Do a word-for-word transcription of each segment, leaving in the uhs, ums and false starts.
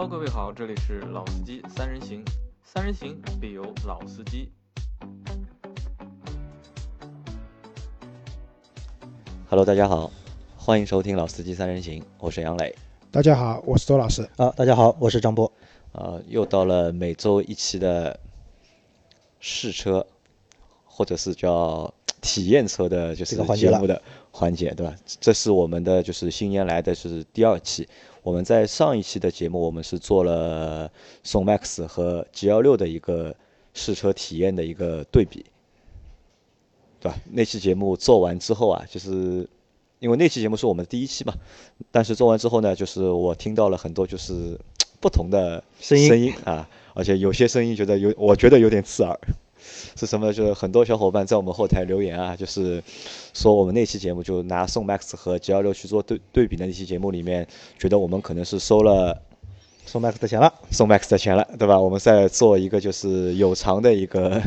Hello， 各位好，这里是老司机三人行，三人行必有老司机。Hello， 大家好，欢迎收听老司机三人行，我是杨磊。大家好，我是周老师。啊，大家好，我是张波。啊，又到了每周一期的试车，或者是叫体验车的，就是节目的环节，对吧？这是我们的就是新年来的是第二期。我们在上一期的节目，我们是做了宋MAX 和 G 十六 的一个试车体验的一个对比，对吧？那期节目做完之后啊，就是因为那期节目是我们第一期嘛，但是做完之后呢，就是我听到了很多就是不同的声音, 声音啊，而且有些声音觉得有，我觉得有点刺耳。是什么？就是很多小伙伴在我们后台留言啊，就是说我们那期节目就拿宋 MAX 和 G 十六 去做对对比的那期节目里面，觉得我们可能是收了宋 MAX 的钱了，宋 MAX 的钱了，对吧？我们在做一个就是有偿的一个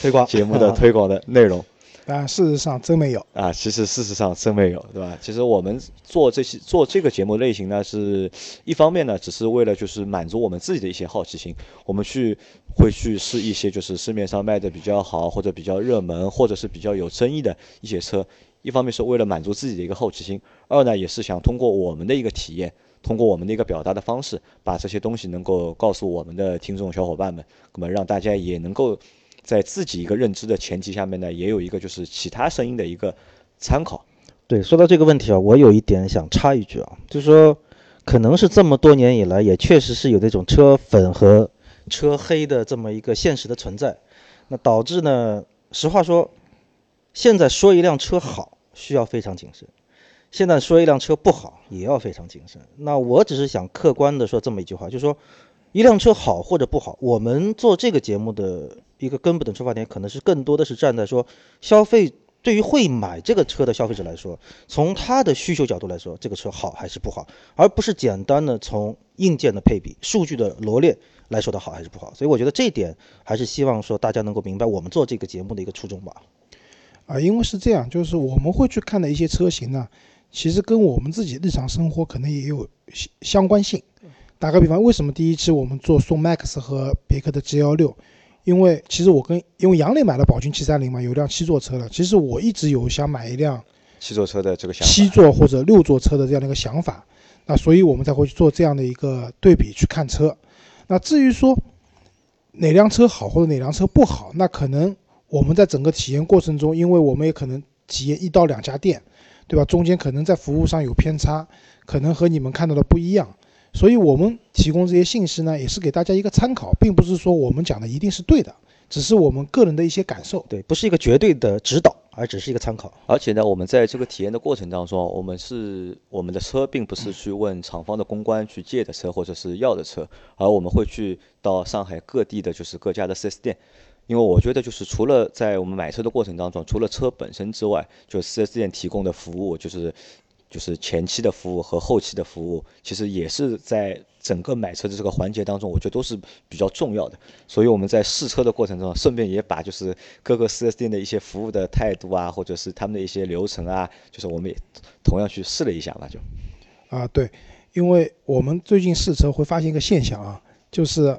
推广节目的推广的内容。但事实上真没有啊，其实事实上真没有，对吧？其实我们做这些做这个节目类型呢，是一方面呢，只是为了就是满足我们自己的一些好奇心，我们去会去试一些就是市面上卖的比较好或者比较热门或者是比较有争议的一些车，一方面是为了满足自己的一个好奇心，二呢也是想通过我们的一个体验，通过我们的一个表达的方式，把这些东西能够告诉我们的听众小伙伴们，那么让大家也能够在自己一个认知的前提下面呢，也有一个就是其他声音的一个参考。对，说到这个问题啊，我有一点想插一句啊，就是说可能是这么多年以来，也确实是有那种车粉和车黑的这么一个现实的存在，那导致呢，实话说，现在说一辆车好需要非常谨慎，现在说一辆车不好也要非常谨慎。那我只是想客观的说这么一句话，就是说一辆车好或者不好，我们做这个节目的一个根本的出发点，可能是更多的是站在说消费，对于会买这个车的消费者来说，从他的需求角度来说，这个车好还是不好，而不是简单的从硬件的配比、数据的罗列来说的好还是不好。所以我觉得这一点还是希望说大家能够明白我们做这个节目的一个初衷吧。啊，因为是这样，就是我们会去看的一些车型呢，其实跟我们自己日常生活可能也有相关性。打个比方，为什么第一期我们做宋 MAX 和别克的 G 十六？ 因为其实我跟因为杨磊买了宝骏七三零嘛，有辆七座车了。其实我一直有想买一辆七座车的这个想法，七座或者六座车的这样的一个想法。那所以我们才会去做这样的一个对比去看车。那至于说哪辆车好或者哪辆车不好，那可能我们在整个体验过程中，因为我们也可能体验一到两家店，对吧？中间可能在服务上有偏差，可能和你们看到的不一样。所以我们提供这些信息呢，也是给大家一个参考，并不是说我们讲的一定是对的，只是我们个人的一些感受。对，不是一个绝对的指导，而只是一个参考。而且呢，我们在这个体验的过程当中，我们是我们的车并不是去问厂方的公关去借的车或者是要的车，而我们会去到上海各地的就是各家的 四 S 店。因为我觉得就是除了在我们买车的过程当中，除了车本身之外，就 四 S 店提供的服务就是就是前期的服务和后期的服务，其实也是在整个买车的这个环节当中，我觉得都是比较重要的。所以我们在试车的过程中，顺便也把就是各个 四 S 店的一些服务的态度啊，或者是他们的一些流程啊，就是我们也同样去试了一下嘛，就。啊，对，因为我们最近试车会发现一个现象啊，就是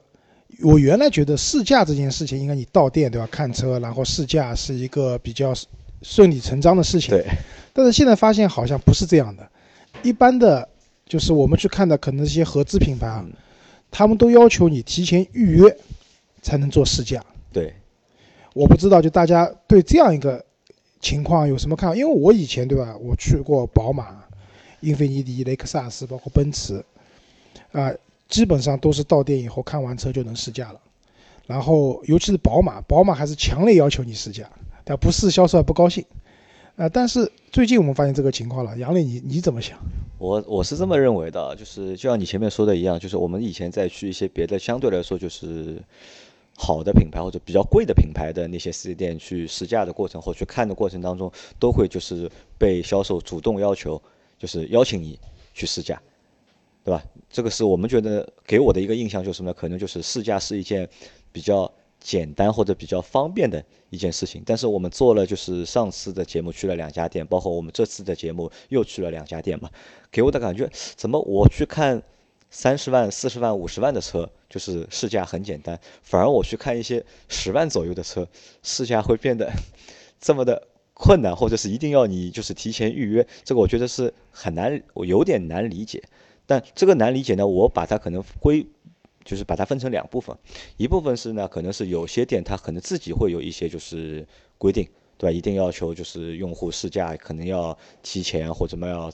我原来觉得试驾这件事情，应该你到店对吧，看车，然后试驾是一个比较顺理成章的事情。对。但是现在发现好像不是这样的，一般的就是我们去看的可能这些合资品牌啊，他们都要求你提前预约才能做试驾。对，我不知道就大家对这样一个情况有什么看法？因为我以前对吧，我去过宝马、英菲尼迪、雷克萨斯，包括奔驰，啊、呃，基本上都是到店以后看完车就能试驾了。然后尤其是宝马，宝马还是强烈要求你试驾，但不试销售还不高兴。呃，但是最近我们发现这个情况了，杨磊，你你怎么想？我我是这么认为的，就是就像你前面说的一样，就是我们以前在去一些别的相对来说就是好的品牌或者比较贵的品牌的那些四 S 店去试驾的过程或去看的过程当中，都会就是被销售主动要求，就是邀请你去试驾，对吧？这个是我们觉得给我的一个印象就是什么呢？可能就是试驾是一件比较简单或者比较方便的一件事情。但是我们做了就是上次的节目去了两家店，包括我们这次的节目又去了两家店嘛，给我的感觉怎么我去看三十万、四十万、五十万的车，就是试驾很简单。反而我去看一些十万左右的车，试驾会变得这么的困难，或者是一定要你就是提前预约。这个我觉得是很难，我有点难理解。但这个难理解呢，我把它可能归。就是把它分成两部分，一部分是呢，可能是有些店它可能自己会有一些就是规定，对吧？一定要求就是用户试驾可能要提前或者么要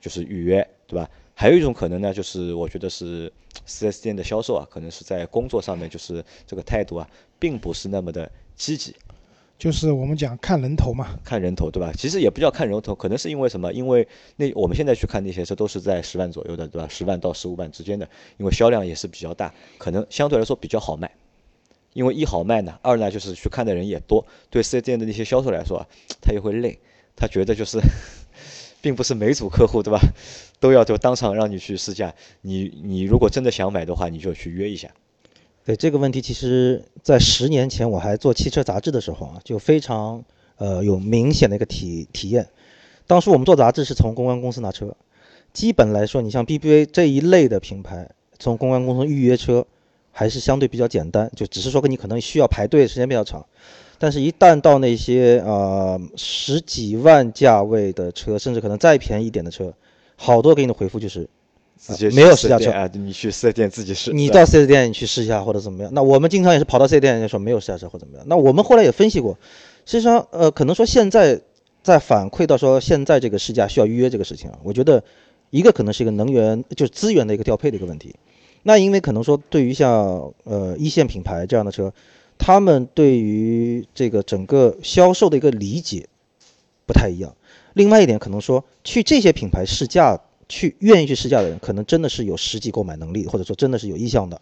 就是预约，对吧？还有一种可能呢，就是我觉得是 四 S 店的销售啊，可能是在工作上面就是这个态度啊，并不是那么的积极。就是我们讲看人头嘛，看人头，对吧？其实也不叫看人头，可能是因为什么？因为那我们现在去看那些车都是在十万左右的，对吧？十万到十五万之间的，因为销量也是比较大，可能相对来说比较好卖。因为一好卖呢，二呢就是去看的人也多，对四 S店的那些销售来说啊，他也会累，他觉得就是，并不是每组客户，对吧？都要就当场让你去试驾，你你如果真的想买的话，你就去约一下。对这个问题，其实在十年前我还做汽车杂志的时候啊，就非常呃有明显的一个体体验。当时我们做杂志是从公关公司拿车，基本来说，你像 B B A 这一类的品牌，从公关公司预约车还是相对比较简单，就只是说你可能需要排队时间比较长。但是，一旦到那些呃十几万价位的车，甚至可能再便宜一点的车，好多给你的回复就是。啊、没有试驾车、啊、你去四 S店自己试，你到四 S店你去试一下或者怎么样。那我们经常也是跑到四 S店说没有试驾车或怎么样。那我们后来也分析过，实际上呃可能说现在在反馈到说现在这个试驾需要预约这个事情啊，我觉得一个可能是一个能源就是资源的一个调配的一个问题。那因为可能说对于像呃一线品牌这样的车，他们对于这个整个销售的一个理解不太一样。另外一点可能说去这些品牌试驾。去愿意去试驾的人，可能真的是有实际购买能力，或者说真的是有意向的。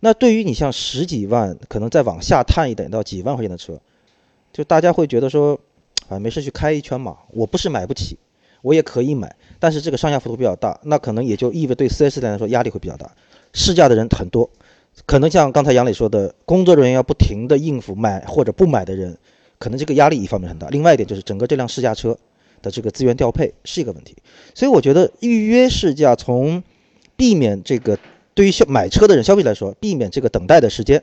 那对于你像十几万，可能再往下探一点到几万块钱的车，就大家会觉得说，啊，没事去开一圈嘛，我不是买不起，我也可以买，但是这个上下幅度比较大，那可能也就意味对 四 S 店来说压力会比较大。试驾的人很多，可能像刚才杨磊说的，工作人员要不停的应付买或者不买的人，可能这个压力一方面很大。另外一点就是整个这辆试驾车的这个资源调配是一个问题，所以我觉得预约试驾从避免这个对于买车的人消费来说，避免这个等待的时间，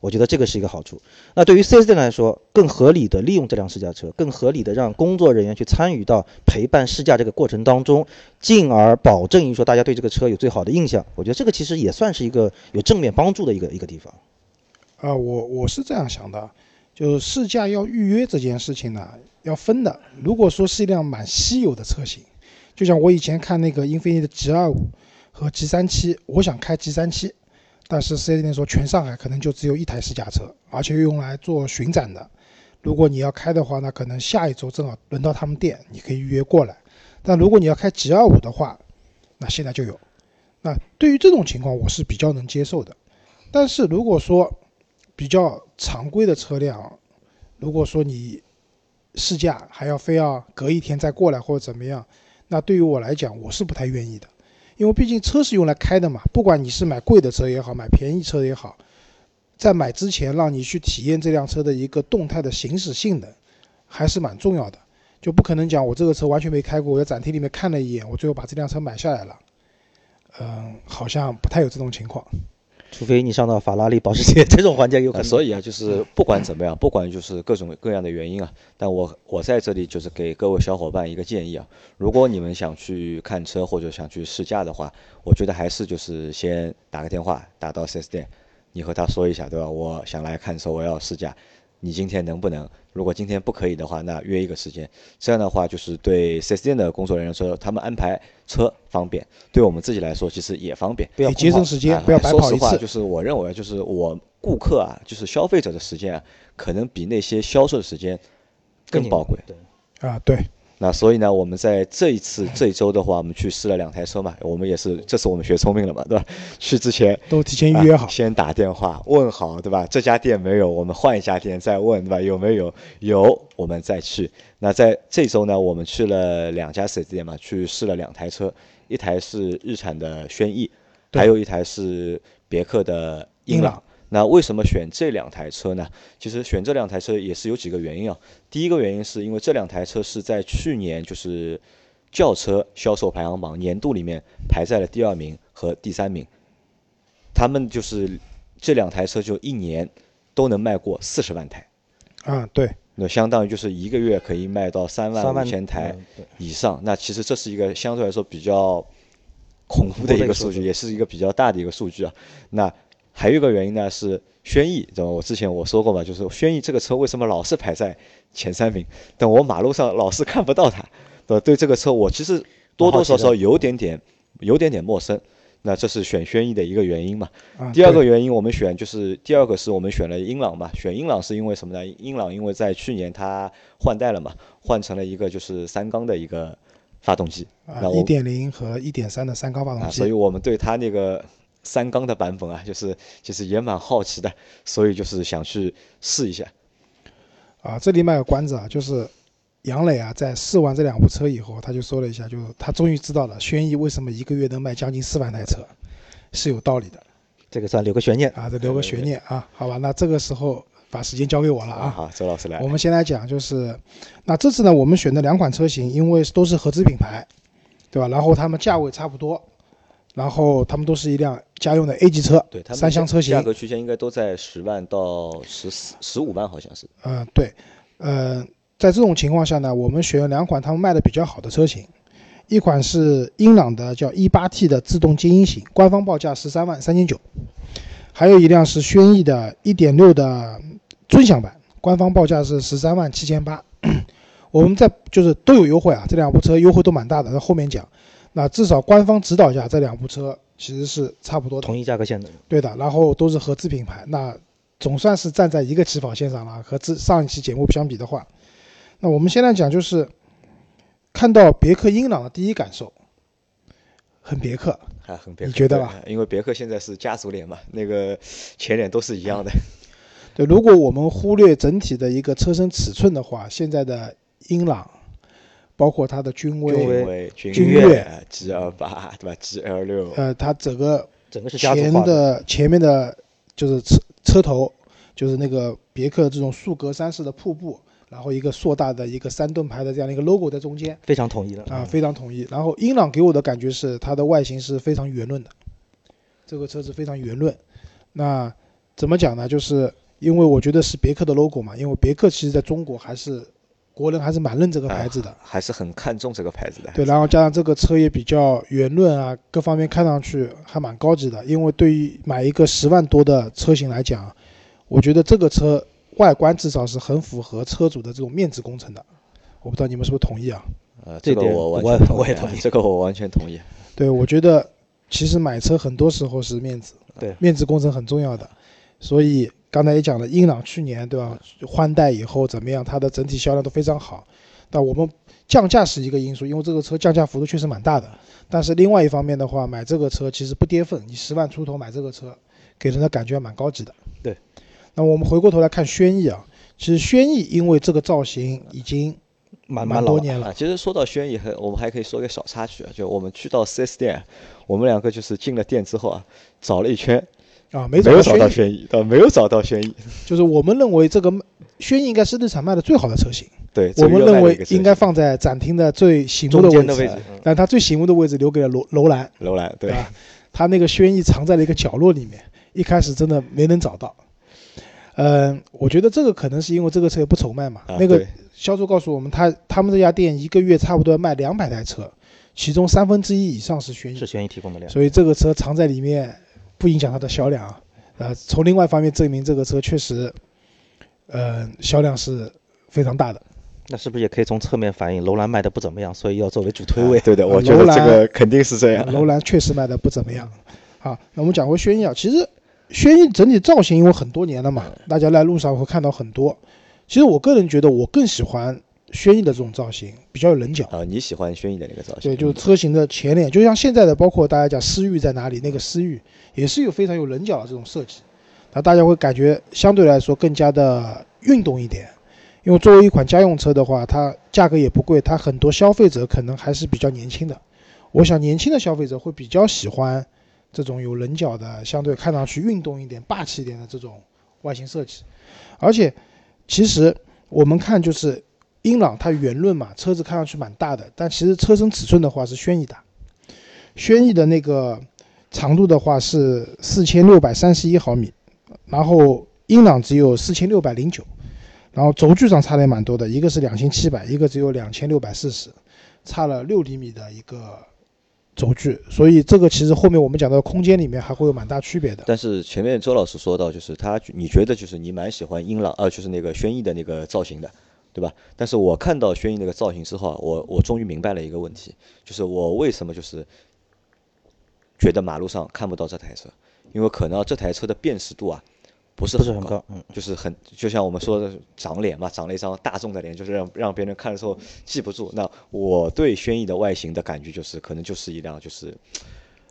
我觉得这个是一个好处。那对于 四 S 店来说，更合理的利用这辆试驾车，更合理的让工作人员去参与到陪伴试驾这个过程当中，进而保证于说大家对这个车有最好的印象。我觉得这个其实也算是一个有正面帮助的一个一个地方。啊、呃，我我是这样想的，就是试驾要预约这件事情呢、啊。要分的，如果说是一辆蛮稀有的车型，就像我以前看那个英菲尼的 G 二十五 和 G 三十七， 我想开 G 三十七， 但是四 S店说全上海可能就只有一台试驾车，而且用来做巡展的。如果你要开的话，那可能下一周正好轮到他们店，你可以预约过来。但如果你要开 G 二十五 的话，那现在就有。那对于这种情况，我是比较能接受的。但是如果说比较常规的车辆，如果说你试驾还要非要隔一天再过来或者怎么样，那对于我来讲我是不太愿意的。因为毕竟车是用来开的嘛，不管你是买贵的车也好，买便宜车也好，在买之前让你去体验这辆车的一个动态的行驶性能还是蛮重要的。就不可能讲我这个车完全没开过，我在展厅里面看了一眼，我最后把这辆车买下来了，嗯，好像不太有这种情况。除非你上到法拉利、保时捷这种环节有可能、啊。所以啊，就是不管怎么样，不管就是各种各样的原因啊，但我我在这里就是给各位小伙伴一个建议啊，如果你们想去看车或者想去试驾的话，我觉得还是就是先打个电话打到 四 S 店，你和他说一下，对吧？我想来看车，我要试驾，你今天能不能？如果今天不可以的话，那约一个时间。这样的话，就是对 四 S 店的工作人员说，他们安排车方便，对我们自己来说其实也方便，不要节省时间，不要白跑一次。说实话，就是我认为，就是我顾客啊，就是消费者的时间啊，可能比那些销售的时间更宝贵。对啊，对。那所以呢，我们在这一次这一周的话，我们去试了两台车嘛，我们也是，这次我们学聪明了嘛，对吧？去之前都提前预约好、啊，先打电话问好，对吧？这家店没有，我们换一家店再问，对吧？有没有？有，我们再去。那在这周呢，我们去了两家四 S店嘛，去试了两台车，一台是日产的轩逸，还有一台是别克的英朗。那为什么选这两台车呢？其实选这两台车也是有几个原因啊。第一个原因是因为这两台车是在去年就是轿车销售排行榜年度里面排在了第二名和第三名。他们就是这两台车就一年都能卖过四十万台。啊，对。那相当于就是一个月可以卖到三万五千台以上。那其实这是一个相对来说比较恐怖的一个数据，也是一个比较大的一个数据啊。那还有一个原因呢是轩逸，对吧？我之前我说过嘛，就是轩逸这个车为什么老是排在前三名？但我马路上老是看不到它，对吧？对这个车我其实多多少少有点点有点点陌生。那这是选轩逸的一个原因嘛。第二个原因我们选就是第二个是我们选了英朗嘛。选英朗是因为什么呢？英朗因为在去年它换代了嘛，换成了一个就是三缸的一个发动机啊，一点零和一点三的三缸发动机、啊。所以我们对它那个。三缸的版本啊，就是其实也蛮好奇的，所以就是想去试一下。啊，这里卖个关子啊，就是杨磊啊，在试完这两部车以后，他就说了一下，就是他终于知道了轩逸为什么一个月能卖将近四万台车，是有道理的。这个算留个悬念啊，这留个悬念啊，好吧，那这个时候把时间交给我了啊。好，周老师来。我们先来讲，就是那这次呢，我们选的两款车型，因为都是合资品牌，对吧？然后他们价位差不多。然后他们都是一辆家用的 A 级车，对，三厢车型，价格区间应该都在十万到十四、十五万，好像是。嗯、呃，对，呃，在这种情况下呢，我们选两款他们卖的比较好的车型，一款是英朗的叫 E 八 T 的自动精英型，官方报价十三万三千九，还有一辆是轩逸的 一点六 的尊享版，官方报价是十三万七千八。我们在就是都有优惠啊，这两部车优惠都蛮大的，在后面讲。那至少官方指导下，这两部车其实是差不多的，同一价格线的。对的，然后都是合资品牌，那总算是站在一个起跑线上了。和上一期节目相比的话，那我们现在讲就是看到别克英朗的第一感受，很别克，啊、很别克，你觉得吧？因为别克现在是家族脸嘛，那个前脸都是一样的。对，如果我们忽略整体的一个车身尺寸的话，现在的英朗。包括它的君威、君越、G 二十八，对吧？G 二十六，呃，它整个整个是家族化的，前面的就是车车头，就是那个别克这种竖格栅式的瀑布，然后一个硕大的一个三盾牌的这样的一个 logo 在中间，非常统一了啊，非常统一。然后英朗给我的感觉是它的外形是非常圆润的，这个车是非常圆润。那怎么讲呢？就是因为我觉得是别克的 logo 嘛，因为别克其实在中国还是。国人还是蛮认这个牌子的、啊，还是很看重这个牌子的。对，然后加上这个车也比较圆润啊，各方面看上去还蛮高级的。因为对于买一个十万多的车型来讲，我觉得这个车外观至少是很符合车主的这种面子工程的。我不知道你们是不是同意啊？呃，这个我我我也同意，这个我完全同意。对，我觉得其实买车很多时候是面子，对，面子工程很重要的，所以。刚才也讲了，英朗去年对吧换代以后怎么样，它的整体销量都非常好。但我们降价是一个因素，因为这个车降价幅度确实蛮大的。但是另外一方面的话，买这个车其实不跌份，你十万出头买这个车，给人的感觉蛮高级的。对。那我们回过头来看轩逸啊，其实轩逸因为这个造型已经蛮蛮多年了。其实说到轩逸，我们还可以说个小插曲，就我们去到 四 S 店，我们两个就是进了店之后啊，找了一圈。啊，没有找到轩逸，啊，没有找到轩逸，就是我们认为这个轩逸应该是日产卖的最好的车型，对，我们认为应该放在展厅的最醒目的位置，位置嗯、但它最醒目的位置留给了楼楼兰，楼兰对，它、啊、那个轩逸藏在了一个角落里面，一开始真的没能找到，嗯、呃，我觉得这个可能是因为这个车也不愁卖嘛，啊、那个销售告诉我们，他他们这家店一个月差不多卖两百台车，其中三分之一以上是轩逸，是轩逸提供的量，所以这个车藏在里面。不影响它的销量啊，呃，从另外一方面证明这个车确实，呃，销量是非常大的。那是不是也可以从侧面反映楼兰卖的不怎么样，所以要作为主推位？啊、对的，我觉得这个肯定是这样。楼兰确实卖的不怎么样。啊，那我们讲回轩逸啊，其实轩逸整体造型因为很多年了嘛，大家在路上会看到很多。其实我个人觉得，我更喜欢轩逸的这种造型，比较有棱角啊。你喜欢轩逸的那个造型？对，就是车型的前脸，就像现在的，包括大家讲思域在哪里，那个思域也是有非常有棱角的这种设计，那大家会感觉相对来说更加的运动一点。因为作为一款家用车的话，它价格也不贵，它很多消费者可能还是比较年轻的。我想年轻的消费者会比较喜欢这种有棱角的，相对看上去运动一点、霸气一点的这种外形设计。而且，其实我们看就是。英朗它圆润嘛，车子看上去蛮大的，但其实车身尺寸的话是轩逸大，轩逸的那个长度的话是四千六百三十一毫米，然后英朗只有四千六百零九，然后轴距上差的也蛮多的，一个是两千七百，一个只有两千六百四十，差了六厘米的一个轴距，所以这个其实后面我们讲到空间里面还会有蛮大区别的。但是前面周老师说到，就是他你觉得就是你蛮喜欢英朗呃，就是那个轩逸的那个造型的，对吧？但是我看到轩逸那个造型之后，我我终于明白了一个问题，就是我为什么就是觉得马路上看不到这台车，因为可能这台车的辨识度啊不是很高，不是很高嗯、就是很就像我们说的长脸嘛，长了一张大众的脸，就是让让别人看的时候记不住。那我对轩逸的外形的感觉就是，可能就是一辆就是，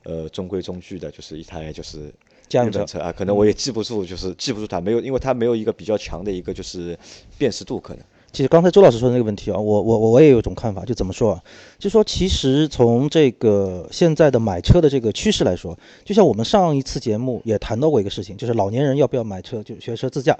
呃，中规中矩的，就是一台就是日本车啊，可能我也记不住，就是记不住它，没有，因为它没有一个比较强的一个就是辨识度可能。其实刚才周老师说的那个问题啊，我我我也有一种看法，就怎么说啊？就说其实从这个现在的买车的这个趋势来说，就像我们上一次节目也谈到过一个事情，就是老年人要不要买车，就学车自驾。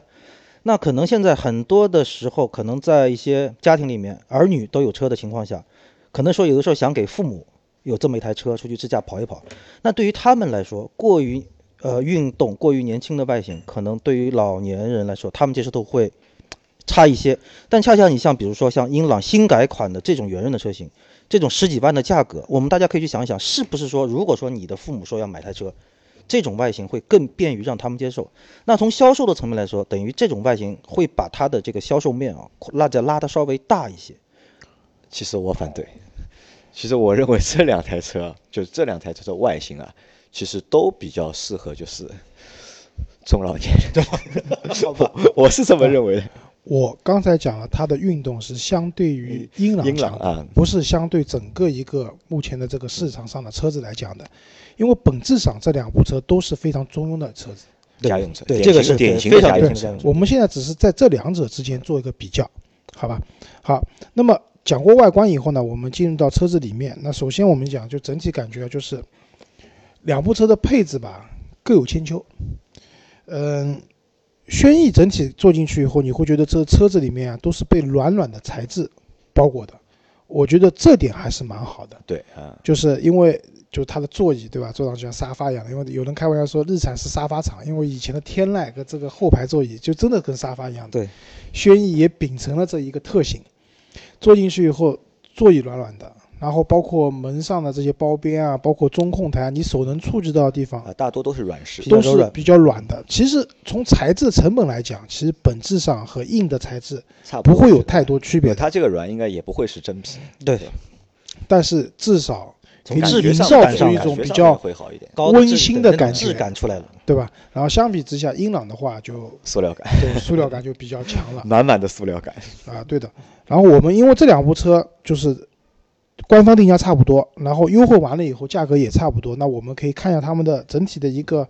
那可能现在很多的时候，可能在一些家庭里面，儿女都有车的情况下，可能说有的时候想给父母有这么一台车出去自驾跑一跑。那对于他们来说，过于呃运动、过于年轻的外形，可能对于老年人来说，他们接受度会差一些。但恰恰你像比如说像英朗新改款的这种圆润的车型，这种十几万的价格，我们大家可以去想一想，是不是说如果说你的父母说要买台车，这种外形会更便于让他们接受。那从销售的层面来说，等于这种外形会把它的这个销售面啊拉着拉得稍微大一些。其实我反对，其实我认为这两台车就是这两台车的外形啊，其实都比较适合就是中老年人我是这么认为的。我刚才讲了，它的运动是相对于英朗强的，嗯、不是相对整个一个目前的这个市场上的车子来讲的，因为本质上这两部车都是非常中庸的车子，家用车，对，这个是典型的家用车。我们现在只是在这两者之间做一个比较，好吧？好，那么讲过外观以后呢，我们进入到车子里面。那首先我们讲，就整体感觉就是两部车的配置吧，各有千秋。嗯。轩逸整体坐进去以后，你会觉得这车子里面啊都是被软软的材质包裹的，我觉得这点还是蛮好的。对啊，就是因为就它的座椅对吧，坐上去像沙发一样的，因为有人开玩笑说日产是沙发厂，因为以前的天籁跟这个后排座椅就真的跟沙发一样的。对，轩逸也秉承了这一个特性，坐进去以后座椅软软的，然后包括门上的这些包边啊，包括中控台，你手能触及到的地方啊，大多都是软式，都是比较软的。其实从材质成本来讲，其实本质上和硬的材质不会有太多区别。它这个软应该也不会是真皮，对。但是至少可以营造出一种比较温馨的感觉，质感出来了，对吧？然后相比之下，英朗的话就塑料感，对，塑料感就比较强了，满满的塑料感啊，对的。然后我们因为这两部车就是官方定价差不多，然后优惠完了以后价格也差不多，那我们可以看一下他们的整体的一个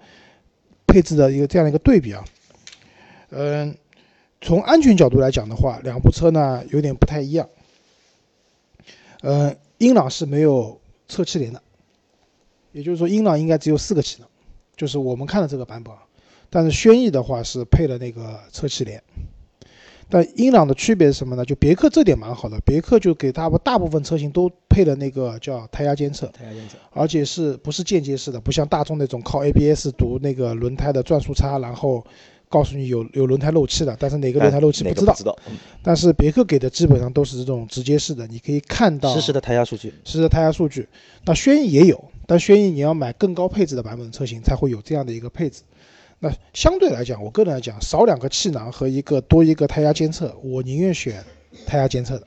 配置的一个这样的一个对比啊。嗯，从安全角度来讲的话，两部车呢有点不太一样。嗯，英朗是没有侧气帘的，也就是说英朗应该只有四个气囊，就是我们看的这个版本，但是轩逸的话是配了那个侧气帘。但英朗的区别是什么呢？就别克这点蛮好的，别克就给大部大部分车型都配了那个叫胎压监测，胎压监测，而且是不是间接式的，不像大众那种靠 A B S 读那个轮胎的转速差，然后告诉你有有轮胎漏气的，但是哪个轮胎漏气不知道。哎，知道嗯、但是别克给的基本上都是这种直接式的，你可以看到实时的胎压数据，实时的胎压数据。那轩逸也有，但轩逸你要买更高配置的版本的车型才会有这样的一个配置。那相对来讲，我个人来讲，少两个气囊和一个多一个胎压监测，我宁愿选胎压监测的，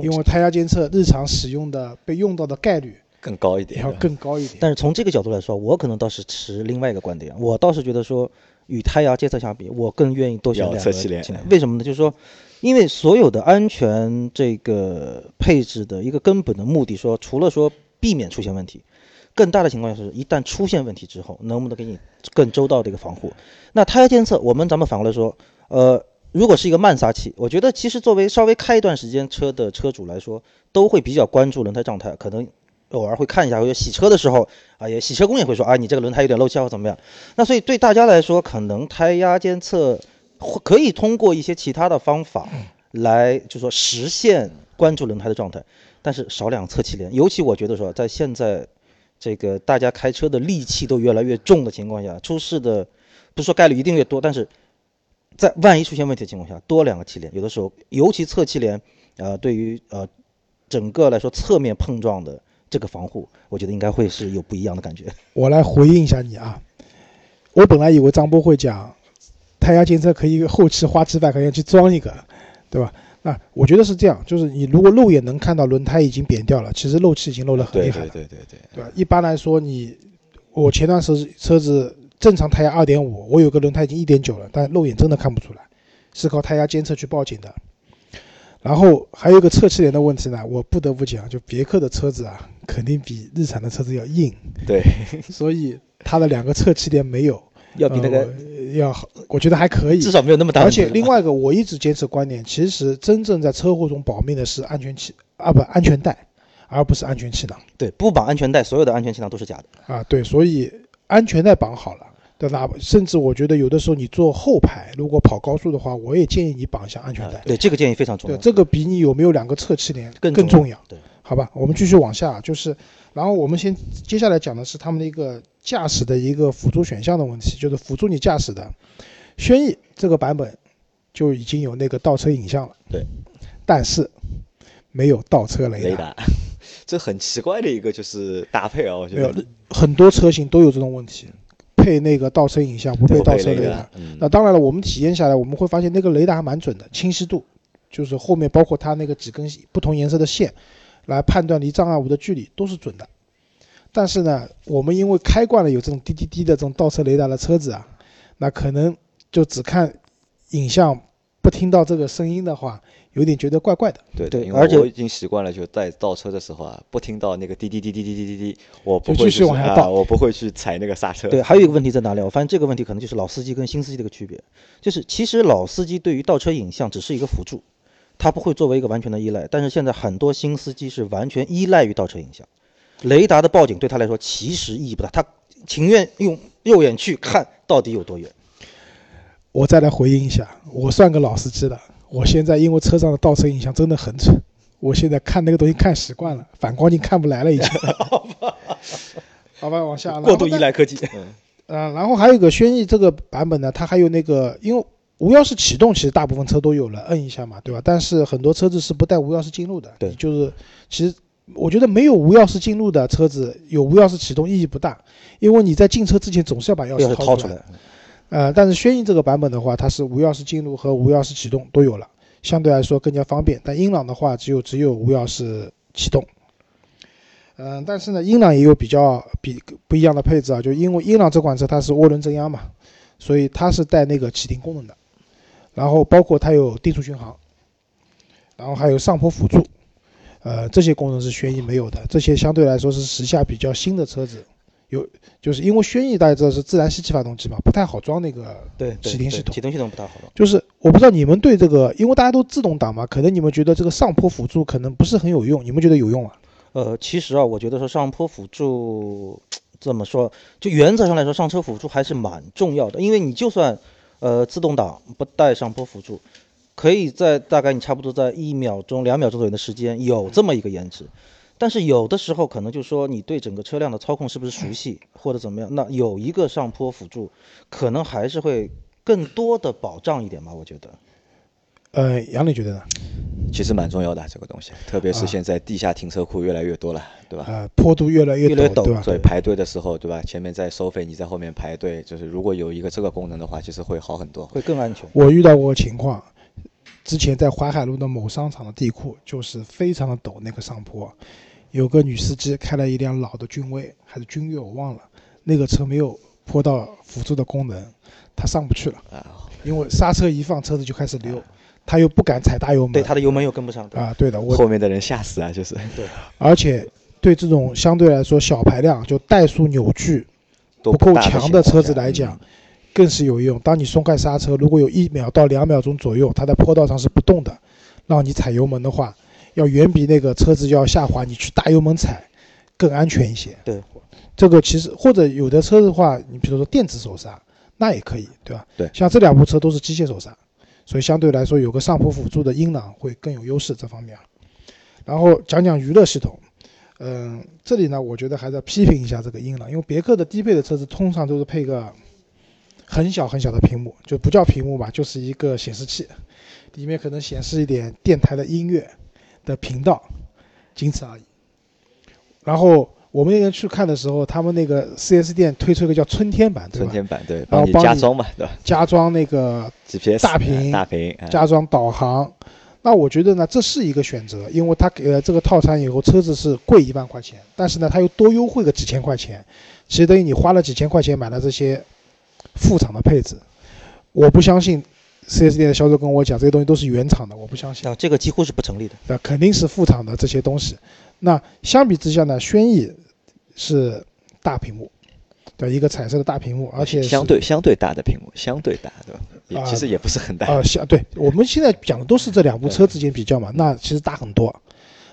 因为胎压监测日常使用的被用到的概率更高一点，要更高一点。但是从这个角度来说，我可能倒是持另外一个观点，我倒是觉得说，与胎压监测相比，我更愿意多选两个气囊。为什么呢？就是说，因为所有的安全这个配置的一个根本的目的说，说除了说避免出现问题。更大的情况下是，一旦出现问题之后，能不能给你更周到的一个防护？那胎压监测，我们咱们反过来说，呃，如果是一个慢刹器，我觉得其实作为稍微开一段时间车的车主来说，都会比较关注轮胎状态，可能偶尔会看一下，或者洗车的时候啊，也洗车工也会说啊，你这个轮胎有点漏气或怎么样。那所以对大家来说，可能胎压监测可以通过一些其他的方法来就说实现关注轮胎的状态，但是少两侧气帘，尤其我觉得说在现在这个大家开车的戾气都越来越重的情况下，出事的不是说概率一定越多，但是在万一出现问题的情况下，多两个气帘，有的时候尤其侧气帘呃对于呃整个来说侧面碰撞的这个防护，我觉得应该会是有不一样的感觉。我来回应一下你啊，我本来以为张波会讲胎压监测可以后期花几百块钱去装一个，对吧？那我觉得是这样，就是你如果肉眼能看到轮胎已经扁掉了，其实漏气已经漏得很厉害了，对对对对 对, 对吧？一般来说你我前段时车子正常胎压 二点五， 我有个轮胎已经 一点九 了，但肉眼真的看不出来，是靠胎压监测去报警的。然后还有一个侧气帘的问题呢，我不得不讲，就别克的车子啊肯定比日产的车子要硬，对，所以它的两个侧气帘没有要比那个、呃、要我觉得还可以，至少没有那么大。而且另外一个我一直坚持观点，其实真正在车祸中保命的是安全气啊不安全带，而不是安全气囊。对，不绑安全带，所有的安全气囊都是假的啊。对，所以安全带绑好了，甚至我觉得有的时候你坐后排如果跑高速的话，我也建议你绑一下安全带、啊、对，这个建议非常重要。对，这个比你有没有两个侧气帘更重 要, 更重要对，好吧，我们继续往下。就是然后我们先接下来讲的是他们的一个驾驶的一个辅助选项的问题，就是辅助你驾驶的轩逸这个版本就已经有那个倒车影像了，对，但是没有倒车雷达, 雷达这很奇怪的一个就是搭配啊，我觉得很多车型都有这种问题，配那个倒车影像不配倒车雷达、嗯、那当然了，我们体验下来我们会发现那个雷达还蛮准的，清晰度就是后面包括它那个几根不同颜色的线来判断离障碍物的距离都是准的。但是呢，我们因为开惯了有这种滴滴滴的这种倒车雷达的车子啊，那可能就只看影像不听到这个声音的话，有点觉得怪怪的。对对，因为我已经习惯了，就在倒车的时候啊，不听到那个滴滴滴滴滴滴滴滴，我不会去往下倒，我不会去踩那个刹车。对，还有一个问题在哪里？我发现这个问题可能就是老司机跟新司机的一个区别，就是其实老司机对于倒车影像只是一个辅助，他不会作为一个完全的依赖。但是现在很多新司机是完全依赖于倒车影像，雷达的报警对他来说其实意义不大，他情愿用肉眼去看到底有多远。我再来回应一下，我算个老司机了，我现在因为车上的倒车影像真的很准，我现在看那个东西看习惯了，反光镜看不来了已经。好吧，往下过度依赖科技。呃，然后还有一个轩逸这个版本呢，它还有那个因为无钥匙启动其实大部分车都有了，摁一下嘛，对吧？但是很多车子是不带无钥匙进入的，对，就是其实我觉得没有无钥匙进入的车子有无钥匙启动意义不大，因为你在进车之前总是要把钥匙掏出来。呃，但是轩逸这个版本的话，它是无钥匙进入和无钥匙启动都有了，相对来说更加方便。但英朗的话，只有只有无钥匙启动。嗯、呃，但是呢，英朗也有比较比不一样的配置啊，就因为英朗这款车它是涡轮增压嘛，所以它是带那个启停功能的，然后包括它有定速巡航，然后还有上坡辅助，呃，这些功能是轩逸没有的。这些相对来说是时下比较新的车子。有，就是因为轩逸大家知道是自然吸气发动机嘛，不太好装那个启停系统，启停系统不太好装。就是我不知道你们对这个，因为大家都自动挡嘛，可能你们觉得这个上坡辅助可能不是很有用，你们觉得有用啊？呃，其实啊，我觉得说上坡辅助这么说，就原则上来说，上车辅助还是蛮重要的，因为你就算呃自动挡不带上坡辅助，可以在大概你差不多在一秒钟、两秒钟左右的时间有这么一个延迟。但是有的时候可能就说你对整个车辆的操控是不是熟悉或者怎么样，那有一个上坡辅助可能还是会更多的保障一点吧，我觉得。呃，杨磊觉得呢？其实蛮重要的这个东西，特别是现在地下停车库越来越多了，对吧？呃，坡度越来越陡，越来越陡，对吧？所以排队的时候，对吧？前面在收费，你在后面排队，就是如果有一个这个功能的话，其实会好很多，会更安全。我遇到过情况。之前在淮海路的某商场的地库就是非常的陡，那个上坡有个女司机开了一辆老的君威还是君越我忘了，那个车没有坡道辅助的功能，她上不去了，因为刹车一放车子就开始溜，她又不敢踩大油门，对，她的油门又跟不上啊，对的，我后面的人吓死啊，就是对，而且对这种相对来说小排量就怠速扭矩不够强的车子来讲更是有用。当你松开刹车，如果有一秒到两秒钟左右，它在坡道上是不动的，让你踩油门的话，要远比那个车子要下滑，你去大油门踩更安全一些。对，这个其实或者有的车的话，你比如说电子手刹，那也可以，对吧？对，像这两部车都是机械手刹，所以相对来说有个上坡辅助的英朗会更有优势这方面。然后讲讲娱乐系统，嗯、呃，这里呢我觉得还是要批评一下这个英朗，因为别克的低配的车子通常都是配个很小很小的屏幕，就不叫屏幕吧，就是一个显示器，里面可能显示一点电台的音乐的频道，仅此而已。然后我们那天去看的时候，他们那个 四 S 店推出一个叫春天版，对吧？春天版，对，帮你加装嘛，对吧？加装那个 G P S 大屏，大屏，加装导航。那我觉得呢，这是一个选择，因为他给了这个套餐以后，车子是贵一万块钱，但是呢，他又多优惠个几千块钱，其实等于你花了几千块钱买了这些副厂的配置。我不相信 四 S 店的销售跟我讲这些东西都是原厂的，我不相信。啊，这个几乎是不成立的。那肯定是副厂的这些东西。那相比之下呢，轩逸是大屏幕，对，一个彩色的大屏幕，而且相对相对大的屏幕，相对大，对吧？也其实也不是很大啊、呃呃。相对，我们现在讲的都是这两部车之间比较嘛，那其实大很多。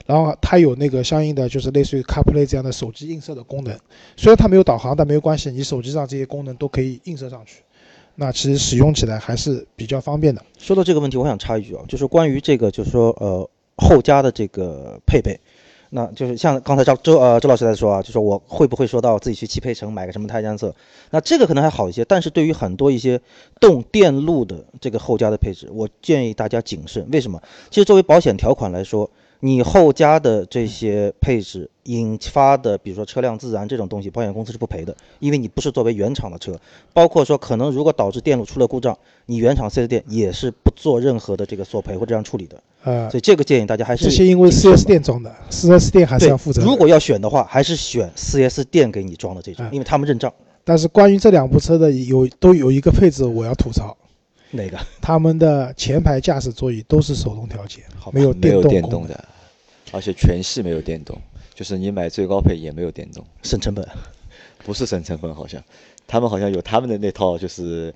然后它有那个相应的就是类似于 CarPlay 这样的手机映射的功能，虽然它没有导航，但没有关系，你手机上这些功能都可以映射上去。那其实使用起来还是比较方便的。说到这个问题，我想插一句啊，就是关于这个，就是说呃后加的这个配备。那就是像刚才周周呃周老师在说啊，就说我会不会说到自己去汽配城买个什么胎压测，那这个可能还好一些，但是对于很多一些动电路的这个后加的配置，我建议大家谨慎。为什么？其实作为保险条款来说，你后加的这些配置引发的，比如说车辆自燃这种东西，保险公司是不赔的，因为你不是作为原厂的车，包括说可能如果导致电路出了故障，你原厂 四 S 店也是不做任何的这个索赔或这样处理的。呃，所以这个建议大家还是这些，因为 四 S 店装的 ，四 S 店还是要负责。如果要选的话，还是选 四 S 店给你装的这种，呃、因为他们认账。但是关于这两部车的有都有一个配置我要吐槽。哪个？他们的前排驾驶座椅都是手动调节，好，没有电动，没有电动的，而且全系没有电动，就是你买最高配也没有电动，省成本，不是省成本，好像他们好像有他们的那套，就是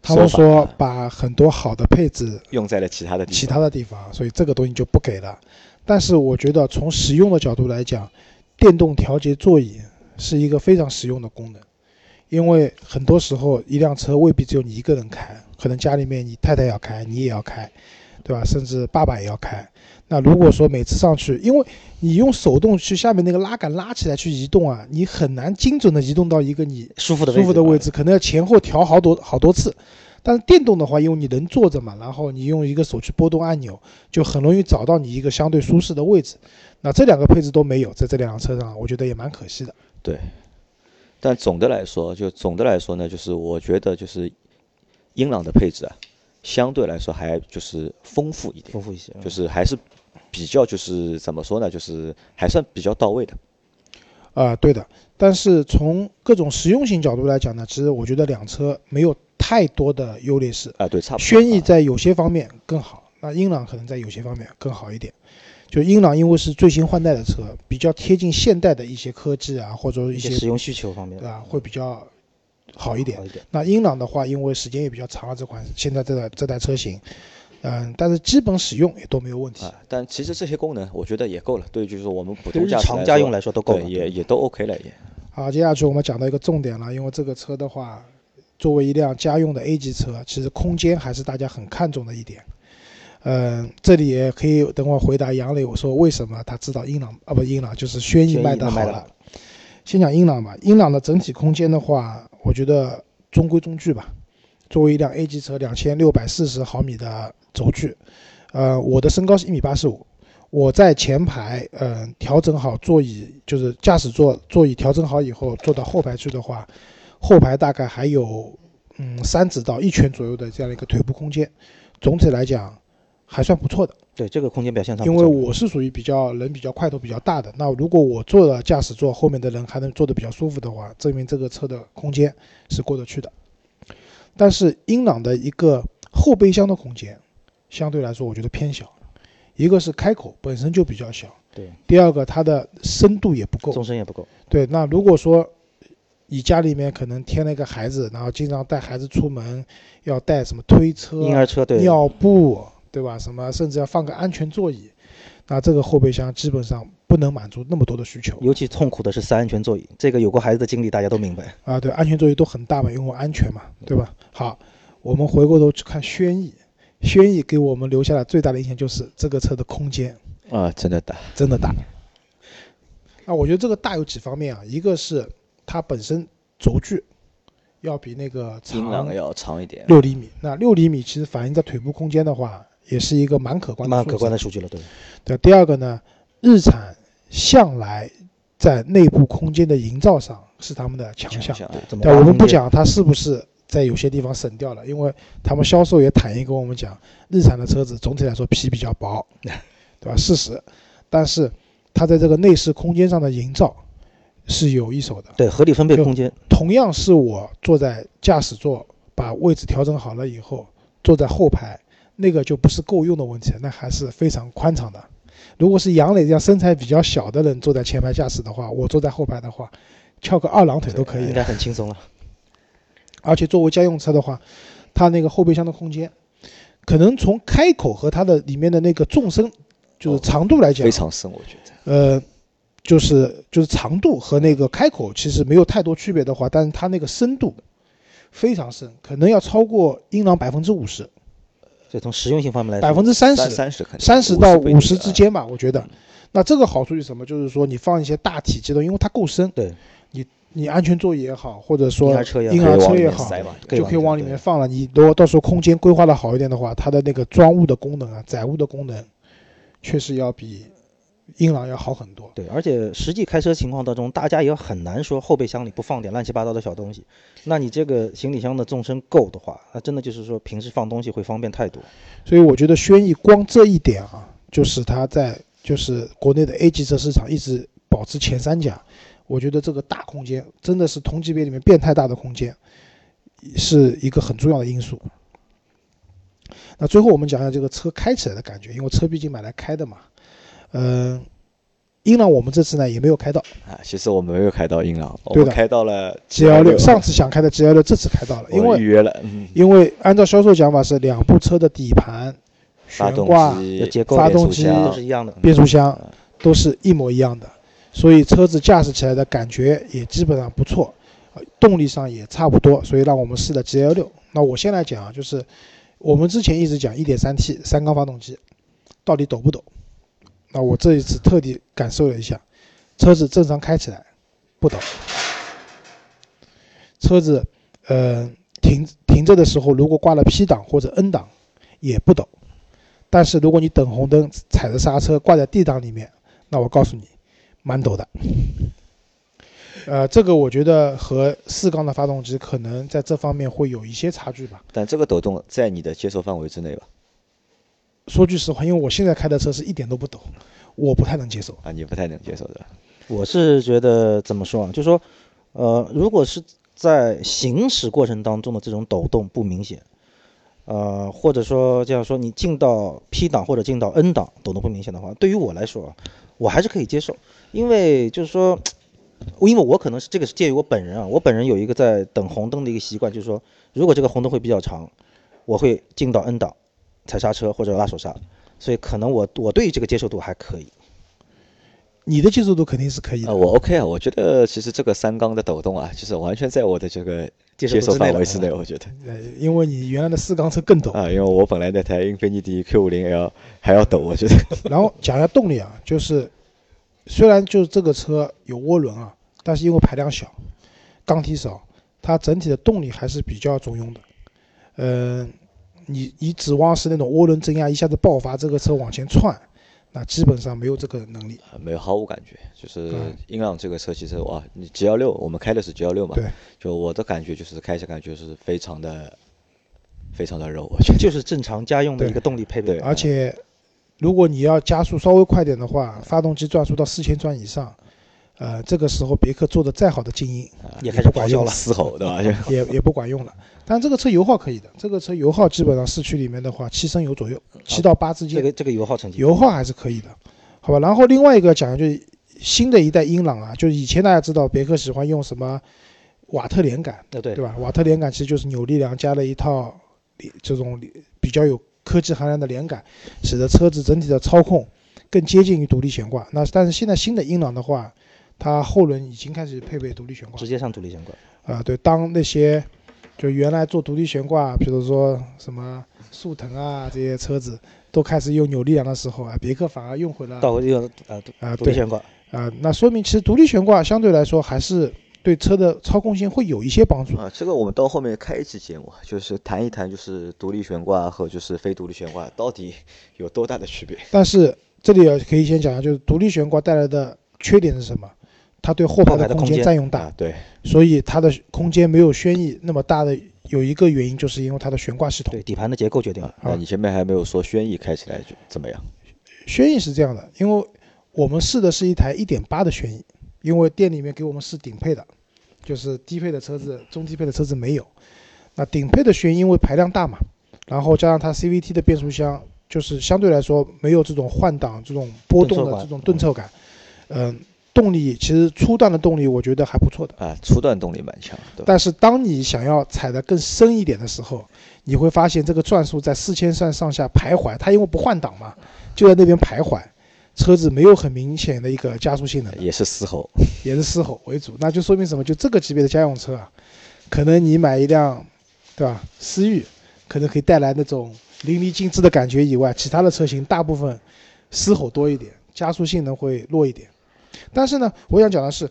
他们说把很多好的配置用在了其他的地方其他的地方，所以这个东西就不给了。但是我觉得从实用的角度来讲，电动调节座椅是一个非常实用的功能，因为很多时候一辆车未必只有你一个人开。可能家里面你太太要开，你也要开，对吧？甚至爸爸也要开。那如果说每次上去，因为你用手动去下面那个拉杆拉起来去移动啊，你很难精准的移动到一个你舒服的舒服的位置，可能要前后调好多好多次。但是电动的话，因为你能坐着嘛，然后你用一个手去拨动按钮，就很容易找到你一个相对舒适的位置。那这两个配置都没有，在这两辆车上，我觉得也蛮可惜的。对，但总的来说，就总的来说呢，就是我觉得就是。英朗的配置啊，相对来说还就是丰富一点，丰富一些，嗯、就是还是比较就是怎么说呢，就是还算比较到位的。啊、呃，对的。但是从各种实用性角度来讲呢，其实我觉得两车没有太多的优劣势啊、呃，对，差不多。轩逸在有些方面更好，那英朗可能在有些方面更好一点。就英朗因为是最新换代的车，比较贴近现代的一些科技啊，或者一些使用需求方面啊、呃，会比较。好一点。那英朗的话，因为时间也比较长了，这款现在这这代车型，嗯、呃，但是基本使用也都没有问题、啊。但其实这些功能我觉得也够了，对，就是我们普通驾驶来说，对日常家用来说都够了，也也都 OK 了也。好，接下去我们讲到一个重点了，因为这个车的话，作为一辆家用的 A 级车，其实空间还是大家很看重的一点。嗯、呃，这里也可以等我回答杨磊，我说为什么他知道英朗啊不英朗就是轩逸卖的好了。先讲英朗吧，英朗的整体空间的话，我觉得中规中矩吧。作为一辆 A 级车，两千六百四十毫米的轴距，呃，我的身高是一米八十五，我在前排，嗯、呃，调整好座椅，就是驾驶座座椅调整好以后，坐到后排去的话，后排大概还有嗯三指到一拳左右的这样一个腿部空间，总体来讲还算不错的。对，这个空间表现上，因为我是属于比较人比较块头比较大的，那如果我坐了驾驶座，后面的人还能坐得比较舒服的话，证明这个车的空间是过得去的。但是英朗的一个后备箱的空间相对来说我觉得偏小，一个是开口本身就比较小，对，第二个它的深度也不够，纵深也不够。对，那如果说你家里面可能添了一个孩子，然后经常带孩子出门，要带什么推车、婴儿车、对，尿布，对吧？什么甚至要放个安全座椅，那这个后备箱基本上不能满足那么多的需求。尤其痛苦的是塞安全座椅，这个有过孩子的经历，大家都明白啊。对，安全座椅都很大嘛，因为安全嘛，对吧？好，我们回过头去看轩逸，轩逸给我们留下了最大的印象就是这个车的空间啊，真的大，真的大。啊，我觉得这个大有几方面啊，一个是它本身轴距要比那个英朗要长一点，六厘米。那六厘米其实反映在腿部空间的话，也是一个蛮可观的蛮可观的数据了，对。对，第二个呢，日产向来在内部空间的营造上是他们的强项，强项对，我们不讲它是不是在有些地方省掉了，因为他们销售也坦言跟我们讲，日产的车子总体来说皮比较薄，对吧？事实，但是它在这个内饰空间上的营造是有一手的，对，合理分配空间。同样是我坐在驾驶座，把位置调整好了以后，坐在后排，那个就不是够用的问题，那还是非常宽敞的。如果是杨磊这样身材比较小的人坐在前排驾驶的话，我坐在后排的话，翘个二郎腿都可以，应该很轻松了。而且作为家用车的话，它那个后备箱的空间，可能从开口和它的里面的那个纵深，就是长度来讲，哦，非常深，我觉得。呃，就是就是长度和那个开口其实没有太多区别的话，但是它那个深度非常深，可能要超过英朗百分之五十。对，从实用性方面来说，百分之三十，三十，三十到五十之间吧，啊，我觉得。那这个好处是什么？就是说你放一些大体积的，因为它够深。对。你你安全座椅也好，或者说婴儿车也好，就可以往里面放了。你如果到时候空间规划的好一点的话，它的那个装物的功能啊，载物的功能，确实要比英朗要好很多。对，而且实际开车情况当中，大家也很难说后备箱里不放点乱七八糟的小东西。那你这个行李箱的纵深够的话，那真的就是说平时放东西会方便太多。所以我觉得轩逸光这一点啊，就是它在就是国内的 A 级车市场一直保持前三甲。我觉得这个大空间真的是同级别里面变态大的空间，是一个很重要的因素。那最后我们讲一下这个车开起来的感觉，因为车毕竟买来开的嘛。嗯、呃，英朗我们这次呢也没有开到啊，其实我们没有开到英朗，我们开到了 G 幺六， 上次想开的 G 幺六 这次开到了，因为预约了、嗯，因为按照销售讲法是两部车的底盘、悬挂、发动机、变速箱都是一模一样的。所以车子驾驶起来的感觉也基本上不错，动力上也差不多，所以让我们试了 G 幺六。那我先来讲啊，就是我们之前一直讲 一点三 T 三缸发动机到底抖不抖，那我这一次特地感受了一下，车子正常开起来不抖，车子呃停停着的时候，如果挂了 P 档或者 N 档也不抖，但是如果你等红灯踩着刹车挂在 D 档里面，那我告诉你蛮陡的，呃，这个我觉得和四缸的发动机可能在这方面会有一些差距吧。但这个抖动在你的接受范围之内吧？说句实话，因为我现在开的车是一点都不抖，我不太能接受啊。你不太能接受的，我是觉得怎么说啊？就说，呃，如果是在行驶过程当中的这种抖动不明显，呃，或者说这样说，你进到 P 档或者进到 N 档抖动不明显的话，对于我来说啊，我还是可以接受。因为就是说，因为我可能是这个是介于我本人啊，我本人有一个在等红灯的一个习惯，就是说，如果这个红灯会比较长，我会进到 N 档，踩刹车或者拉手刹，所以可能我我对于这个接受度还可以。你的接受度肯定是可以的。呃、我 OK 啊，我觉得其实这个三缸的抖动啊，就是完全在我的这个接受范围之内，我觉得。呃，因为你原来的四缸车更抖啊，因为我本来那台英菲尼迪 Q 五零 L 还要抖，我觉得。然后讲一下动力啊，就是。虽然就是这个车有涡轮啊，但是因为排量小，缸体少，它整体的动力还是比较中庸的。呃，你你指望是那种涡轮增压一下子爆发，这个车往前窜，那基本上没有这个能力，没有，毫无感觉。就是英朗这个车其实哇，你 G 幺六 我们开的是 G 幺六 嘛，对，就我的感觉就是开起来感觉是非常的非常的柔，我觉得就是正常家用的一个动力配备，而且。如果你要加速稍微快点的话，发动机转速到四千转以上，呃，这个时候别克做的再好的静音也开始管用了，嘶吼对吧？也也不管用了。但这个车油耗可以的，这个车油耗基本上市区里面的话，七升油左右，七到八之间。这个这个油耗成绩，油耗还是可以的，好吧？然后另外一个讲就是新的一代英朗啊，就是以前大家知道别克喜欢用什么瓦特连杆，对对吧？瓦特连杆其实就是扭力梁加了一套这种比较有科技含量的连杆，使得车子整体的操控更接近于独立悬挂。那但是现在新的英朗的话，它后轮已经开始配备独立悬挂，直接上独立悬挂啊、呃、对，当那些就原来做独立悬挂，比如说什么速腾啊这些车子，都开始用扭力梁的时候啊，别克反而用回了倒回用啊啊独立悬挂啊，那说明其实独立悬挂相对来说还是对车的操控性会有一些帮助啊。这个我们到后面开一期节目，就是谈一谈，就是独立悬挂和就是非独立悬挂到底有多大的区别。但是这里可以先讲一下，就是独立悬挂带来的缺点是什么？它对后排的空间占用大，对，所以它的空间没有轩逸那么大的有一个原因，就是因为它的悬挂系统，对底盘的结构决定了。啊，你前面还没有说轩逸开起来怎么样？轩逸是这样的，因为我们试的是一台 一点八 的轩逸，因为店里面给我们试顶配的，就是低配的车子、中低配的车子没有。那顶配的轩逸因为排量大嘛，然后加上它 C V T 的变速箱，就是相对来说没有这种换挡、这种波动的这种顿挫感，嗯。呃动力其实初段的动力我觉得还不错的啊，初段动力蛮强，但是当你想要踩得更深一点的时候，你会发现这个转速在四千转上下徘徊，它因为不换挡嘛，就在那边徘徊，车子没有很明显的一个加速性能，也是嘶吼，也是嘶吼为主，那就说明什么？就这个级别的家用车啊，可能你买一辆，对吧？思域可能可以带来那种淋漓尽致的感觉以外，其他的车型大部分嘶吼多一点，加速性能会弱一点。但是呢，我想讲的是，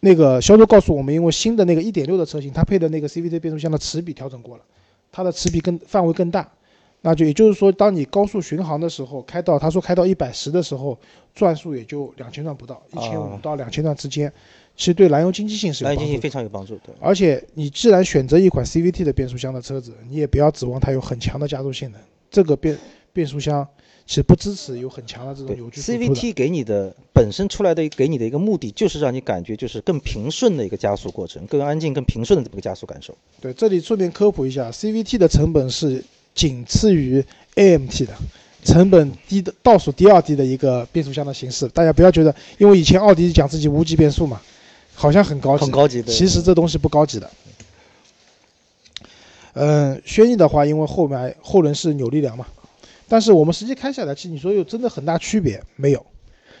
那个销售告诉我们，因为新的那个 一点六 的车型，它配的那个 C V T 变速箱的齿比调整过了，它的齿比更范围更大，那就也就是说，当你高速巡航的时候，开到他说开到一百一十的时候，转速也就两千转不到，一千五到两千转之间，其实对燃油经济性是有帮助的，燃油经济非常有帮助。对，而且你既然选择一款 C V T 的变速箱的车子，你也不要指望它有很强的加速性能，这个变变速箱。其实不支持有很强的这种扭矩输出的。C V T 给你的本身出来的给你的一个目的，就是让你感觉就是更平顺的一个加速过程，更安静、更平顺的这么一个加速感受。对，这里顺便科普一下 ，C V T 的成本是仅次于 A M T 的，成本低的倒数第二低的一个变速箱的形式。大家不要觉得，因为以前奥迪讲自己无级变速嘛，好像很高级，很高级，其实这东西不高级的。嗯，轩逸的话，因为后面后轮是扭力梁嘛。但是我们实际开下来，其实你说有真的很大区别没有？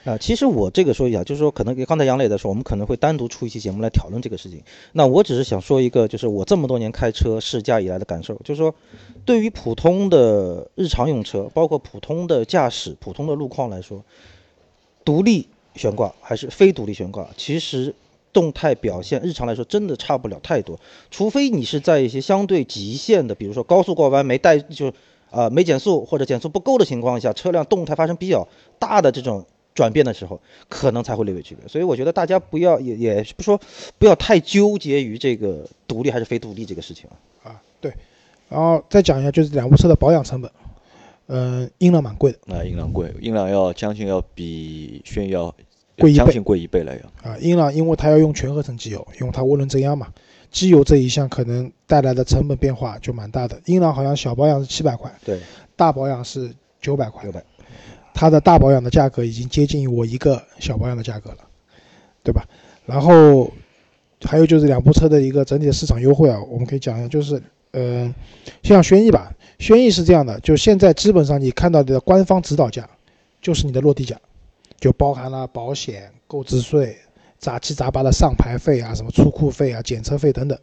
啊，其实我这个说一下，就是说可能刚才杨磊的时候，我们可能会单独出一期节目来讨论这个事情。那我只是想说一个，就是我这么多年开车试驾以来的感受，就是说，对于普通的日常用车，包括普通的驾驶、普通的路况来说，独立悬挂还是非独立悬挂，其实动态表现日常来说真的差不了太多，除非你是在一些相对极限的，比如说高速过弯没带就。呃，没减速或者减速不够的情况下，车辆动态发生比较大的这种转变的时候，可能才会略有区别。所以我觉得大家不要也也不说不要太纠结于这个独立还是非独立这个事情啊。啊，对。然后再讲一下就是两部车的保养成本，嗯、呃，英朗蛮贵的。啊，英朗贵，英朗要将近要比轩逸要贵一倍，将近贵一倍了要。啊，英朗因为它要用全合成机油，因为它涡轮增压嘛。机油这一项可能带来的成本变化就蛮大的，英朗好像小保养是七百块，对，大保养是九百块，它的大保养的价格已经接近我一个小保养的价格了，对吧？然后还有就是两部车的一个整体的市场优惠啊，我们可以讲一下，就是呃，像轩逸吧，轩逸是这样的，就现在基本上你看到的官方指导价就是你的落地价，就包含了保险、购置税。杂七杂八的上牌费啊，什么出库费啊，检测费等等，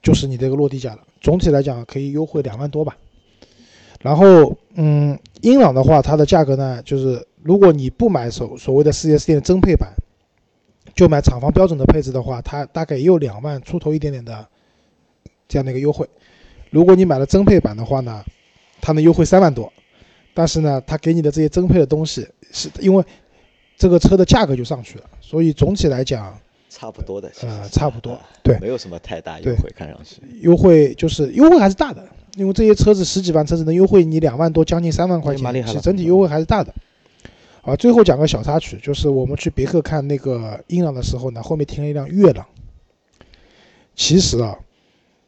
就是你这个落地价了。总体来讲可以优惠两万多吧。然后，嗯，英朗的话，它的价格呢，就是如果你不买所所谓的 四 S 店增配版，就买厂方标准的配置的话，它大概也有两万出头一点点的这样的一个优惠。如果你买了增配版的话呢，它能优惠三万多。但是呢，它给你的这些增配的东西，是因为。这个车的价格就上去了，所以总体来讲差不多的，呃，差不多，对，没有什么太大优惠，看上去优惠就是优惠还是大的，因为这些车子十几万车子能优惠你两万多，将近三万块钱，其实整体优惠还是大的。啊，最后讲个小插曲，就是我们去别克看那个英朗的时候呢，后面停了一辆悦朗。其实啊，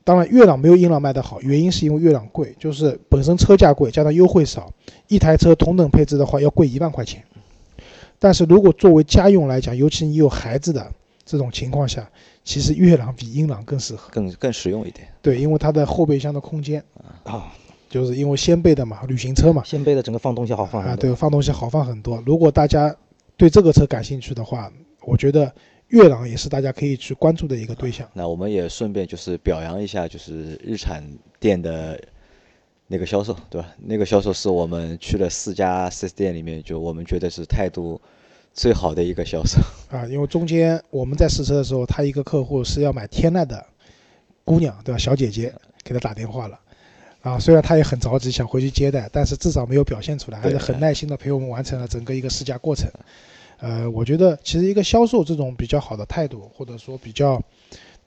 当然悦朗没有英朗卖得好，原因是因为悦朗贵，就是本身车价贵，加上优惠少，一台车同等配置的话要贵一万块钱。但是如果作为家用来讲，尤其你有孩子的这种情况下，其实悦朗比英朗更适合，更更实用一点。对，因为它的后备箱的空间啊，就是因为掀背的嘛，旅行车嘛，掀背的整个放东西好放很多啊，对，放东西好放很多。如果大家对这个车感兴趣的话，我觉得越朗也是大家可以去关注的一个对象。那我们也顺便就是表扬一下，就是日产店的那个销售，对吧？那个销售是我们去了四家四 S 店里面，就我们觉得是态度最好的一个销售啊。因为中间我们在试车的时候，他一个客户是要买天籁的姑娘，对吧？小姐姐给他打电话了。啊，虽然他也很着急想回去接待，但是至少没有表现出来，还是很耐心的陪我们完成了整个一个试驾过程。呃，我觉得其实一个销售这种比较好的态度，或者说比较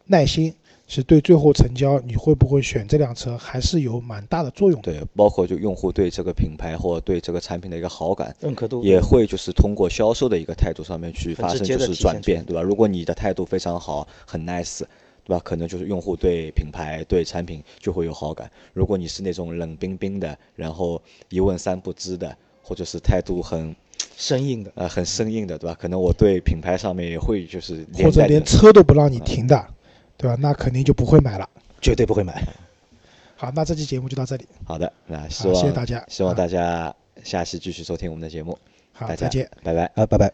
耐心，其实对最后成交你会不会选这辆车还是有蛮大的作用的。对，包括就用户对这个品牌或对这个产品的一个好感、认可度，也会就是通过销售的一个态度上面去发生就是转变，对吧？如果你的态度非常好，很 nice。对吧？可能就是用户对品牌、对产品就会有好感。如果你是那种冷冰冰的，然后一问三不知的，或者是态度很生硬的，呃，很生硬的，对吧？可能我对品牌上面也会就是连带着，或者连车都不让你停的，嗯、对吧？那肯定就不会买了，绝对不会买。好，那这期节目就到这里。好的，那希望、啊、谢谢大家，希望大家下期继续收听我们的节目。好，大家再见，拜拜，啊，拜拜。